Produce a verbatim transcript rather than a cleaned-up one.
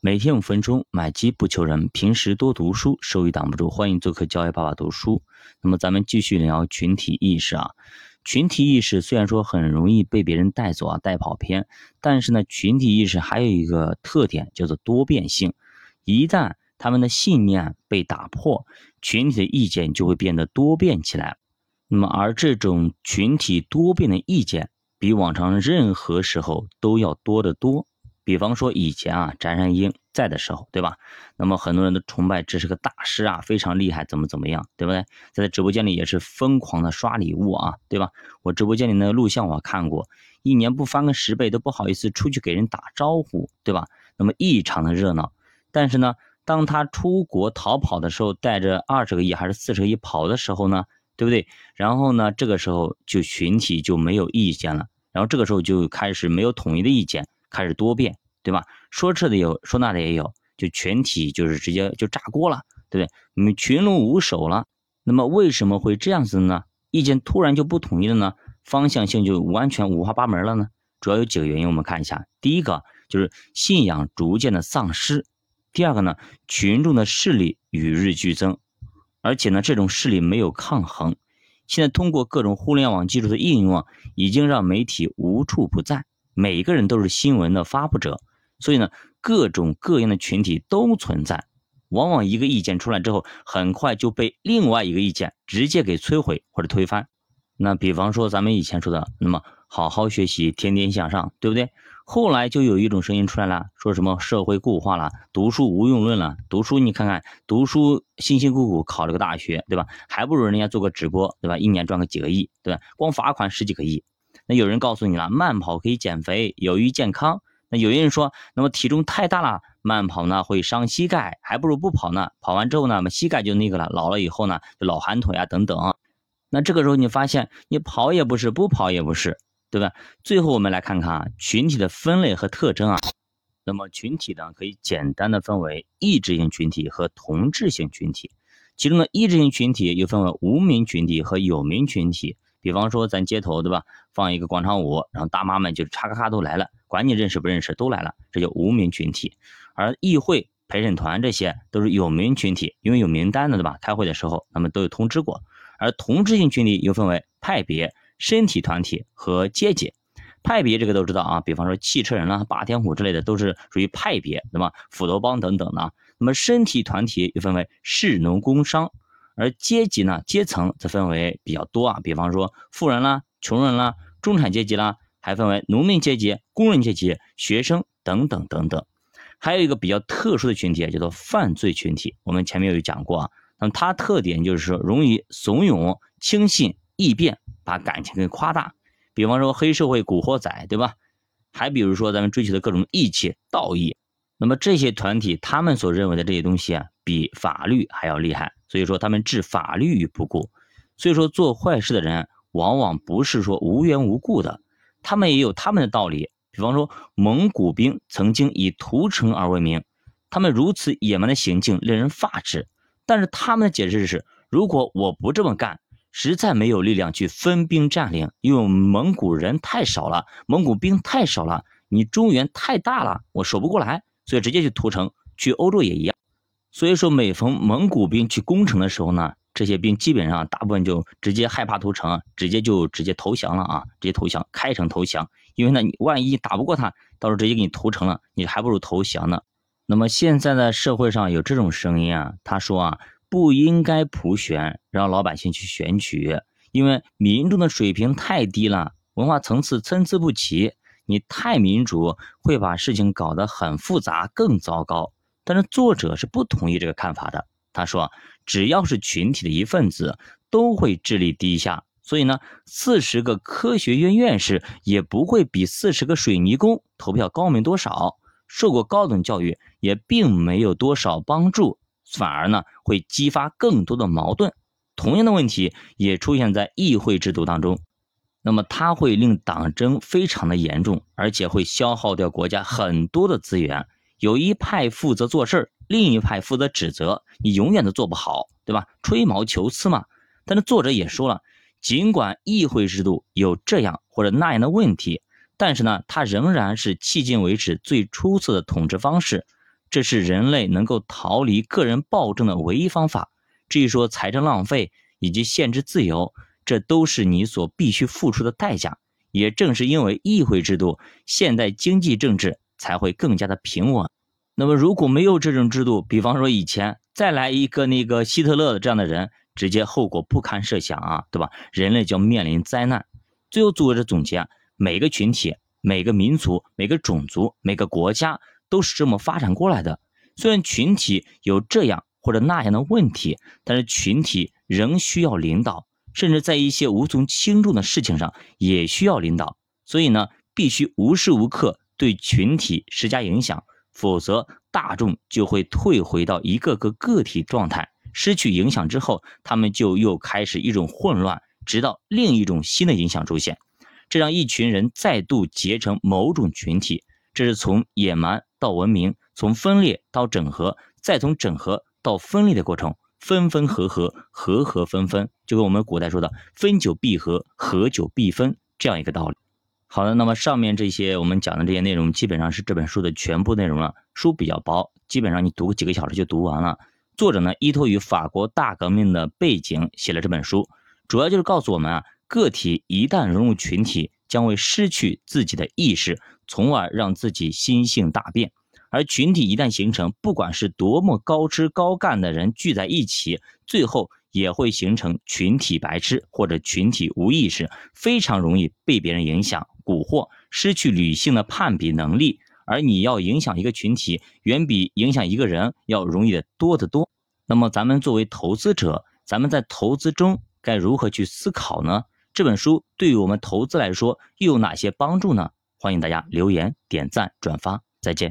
每天五分钟，买基不求人，平时多读书，收益挡不住。欢迎做客教育爸爸读书。那么咱们继续聊群体意识啊。群体意识虽然说很容易被别人带走啊，带跑偏，但是呢，群体意识还有一个特点叫做多变性。一旦他们的信念被打破，群体的意见就会变得多变起来。那么而这种群体多变的意见，比往常任何时候都要多得多。比方说以前啊，翟山鹰在的时候，对吧？那么很多人都崇拜这是个大师啊，非常厉害，怎么怎么样，对不对？在他直播间里也是疯狂的刷礼物啊，对吧？我直播间里那个录像我看过，一年不翻个十倍都不好意思出去给人打招呼，对吧？那么异常的热闹。但是呢，当他出国逃跑的时候，带着二十个亿还是四十个亿跑的时候呢，对不对？然后呢，这个时候就群体就没有意见了，然后这个时候就开始没有统一的意见。开始多变，对吧？说这的有，说那的也有，就全体就是直接就炸锅了，对不对？你们群龙无首了。那么为什么会这样子呢？意见突然就不统一了呢？方向性就完全五花八门了呢？主要有几个原因，我们看一下。第一个就是信仰逐渐的丧失。第二个呢，群众的势力与日俱增，而且呢，这种势力没有抗衡。现在通过各种互联网技术的应用啊，已经让媒体无处不在。每一个人都是新闻的发布者，所以呢，各种各样的群体都存在。往往一个意见出来之后，很快就被另外一个意见直接给摧毁或者推翻。那比方说咱们以前说的，那么好好学习，天天向上，对不对？后来就有一种声音出来了，说什么社会固化了，读书无用论了，读书你看看，读书辛辛苦苦考了个大学，对吧？还不如人家做个直播，对吧？一年赚个几个亿，对吧？光罚款十几个亿。那有人告诉你了，慢跑可以减肥，有益健康。那有些人说，那么体重太大了，慢跑呢会伤膝盖，还不如不跑呢。跑完之后呢，膝盖就那个了，老了以后呢，就老寒腿啊等等。那这个时候你发现，你跑也不是，不跑也不是，对吧？最后我们来看看啊，群体的分类和特征啊。那么群体呢，可以简单的分为意志性群体和同质性群体，其中的意志性群体又分为无名群体和有名群体。比方说咱街头，对吧，放一个广场舞，然后大妈们就叉咔咔都来了，管你认识不认识都来了，这叫无名群体。而议会、陪审团这些都是有名群体，因为有名单的，对吧？开会的时候那么都有通知过。而同质性群体又分为派别、身体团体和阶级。派别这个都知道啊，比方说汽车人啦、啊、霸天虎之类的都是属于派别，对吧？斧头帮等等的。那么身体团体又分为士、农、工、商。而阶级呢，阶层则分为比较多啊，比方说富人啦、穷人啦、中产阶级啦，还分为农民阶级、工人阶级、学生等等等等。还有一个比较特殊的群体叫做犯罪群体，我们前面有讲过啊。那么它特点就是说容易怂恿、轻信、异变，把感情给夸大。比方说黑社会、古惑仔，对吧？还比如说咱们追求的各种义气、道义。那么这些团体他们所认为的这些东西啊，比法律还要厉害。所以说他们置法律于不顾，所以说做坏事的人往往不是说无缘无故的，他们也有他们的道理。比方说蒙古兵曾经以屠城而为名，他们如此野蛮的行径令人发指，但是他们的解释是，如果我不这么干，实在没有力量去分兵占领，因为蒙古人太少了，蒙古兵太少了，你中原太大了，我守不过来，所以直接去屠城。去欧洲也一样。所以说每逢蒙古兵去攻城的时候呢，这些兵基本上大部分就直接害怕屠城，直接就直接投降了啊，直接投降，开城投降。因为呢，你万一打不过他，到时候直接给你屠城了，你还不如投降呢。那么现在的社会上有这种声音啊，他说啊，不应该普选，让老百姓去选举，因为民众的水平太低了，文化层次参差不齐，你太民主会把事情搞得很复杂，更糟糕。但是作者是不同意这个看法的，他说只要是群体的一份子都会智力低下，所以呢四十个科学院院士也不会比四十个水泥工投票高明多少，受过高等教育也并没有多少帮助，反而呢会激发更多的矛盾。同样的问题也出现在议会制度当中，那么它会令党争非常的严重，而且会消耗掉国家很多的资源。有一派负责做事，另一派负责指责，你永远都做不好，对吧？吹毛求疵嘛。但是作者也说了，尽管议会制度有这样或者那样的问题，但是呢，它仍然是迄今为止最出色的统治方式。这是人类能够逃离个人暴政的唯一方法。至于说财政浪费以及限制自由，这都是你所必须付出的代价。也正是因为议会制度，现代经济政治才会更加的平稳。那么如果没有这种制度，比方说以前再来一个那个希特勒的这样的人，直接后果不堪设想啊，对吧？人类就要面临灾难。最后作者总结，每个群体、每个民族、每个种族、每个国家都是这么发展过来的。虽然群体有这样或者那样的问题，但是群体仍需要领导，甚至在一些无足轻重的事情上也需要领导。所以呢，必须无时无刻对群体施加影响，否则大众就会退回到一个个个体状态，失去影响之后，他们就又开始一种混乱，直到另一种新的影响出现，这让一群人再度结成某种群体。这是从野蛮到文明，从分裂到整合，再从整合到分裂的过程，分分合合，合合分分，就跟我们古代说的分久必合，合久必分，这样一个道理。好的，那么上面这些我们讲的这些内容基本上是这本书的全部内容了。书比较薄，基本上你读几个小时就读完了。作者呢，依托于法国大革命的背景写了这本书，主要就是告诉我们啊，个体一旦融入群体，将会失去自己的意识，从而让自己心性大变。而群体一旦形成，不管是多么高知高干的人聚在一起，最后也会形成群体白痴或者群体无意识，非常容易被别人影响、蛊惑，失去理性的判别能力。而你要影响一个群体，远比影响一个人要容易的多得多。那么咱们作为投资者，咱们在投资中该如何去思考呢？这本书对于我们投资来说又有哪些帮助呢？欢迎大家留言、点赞、转发，再见。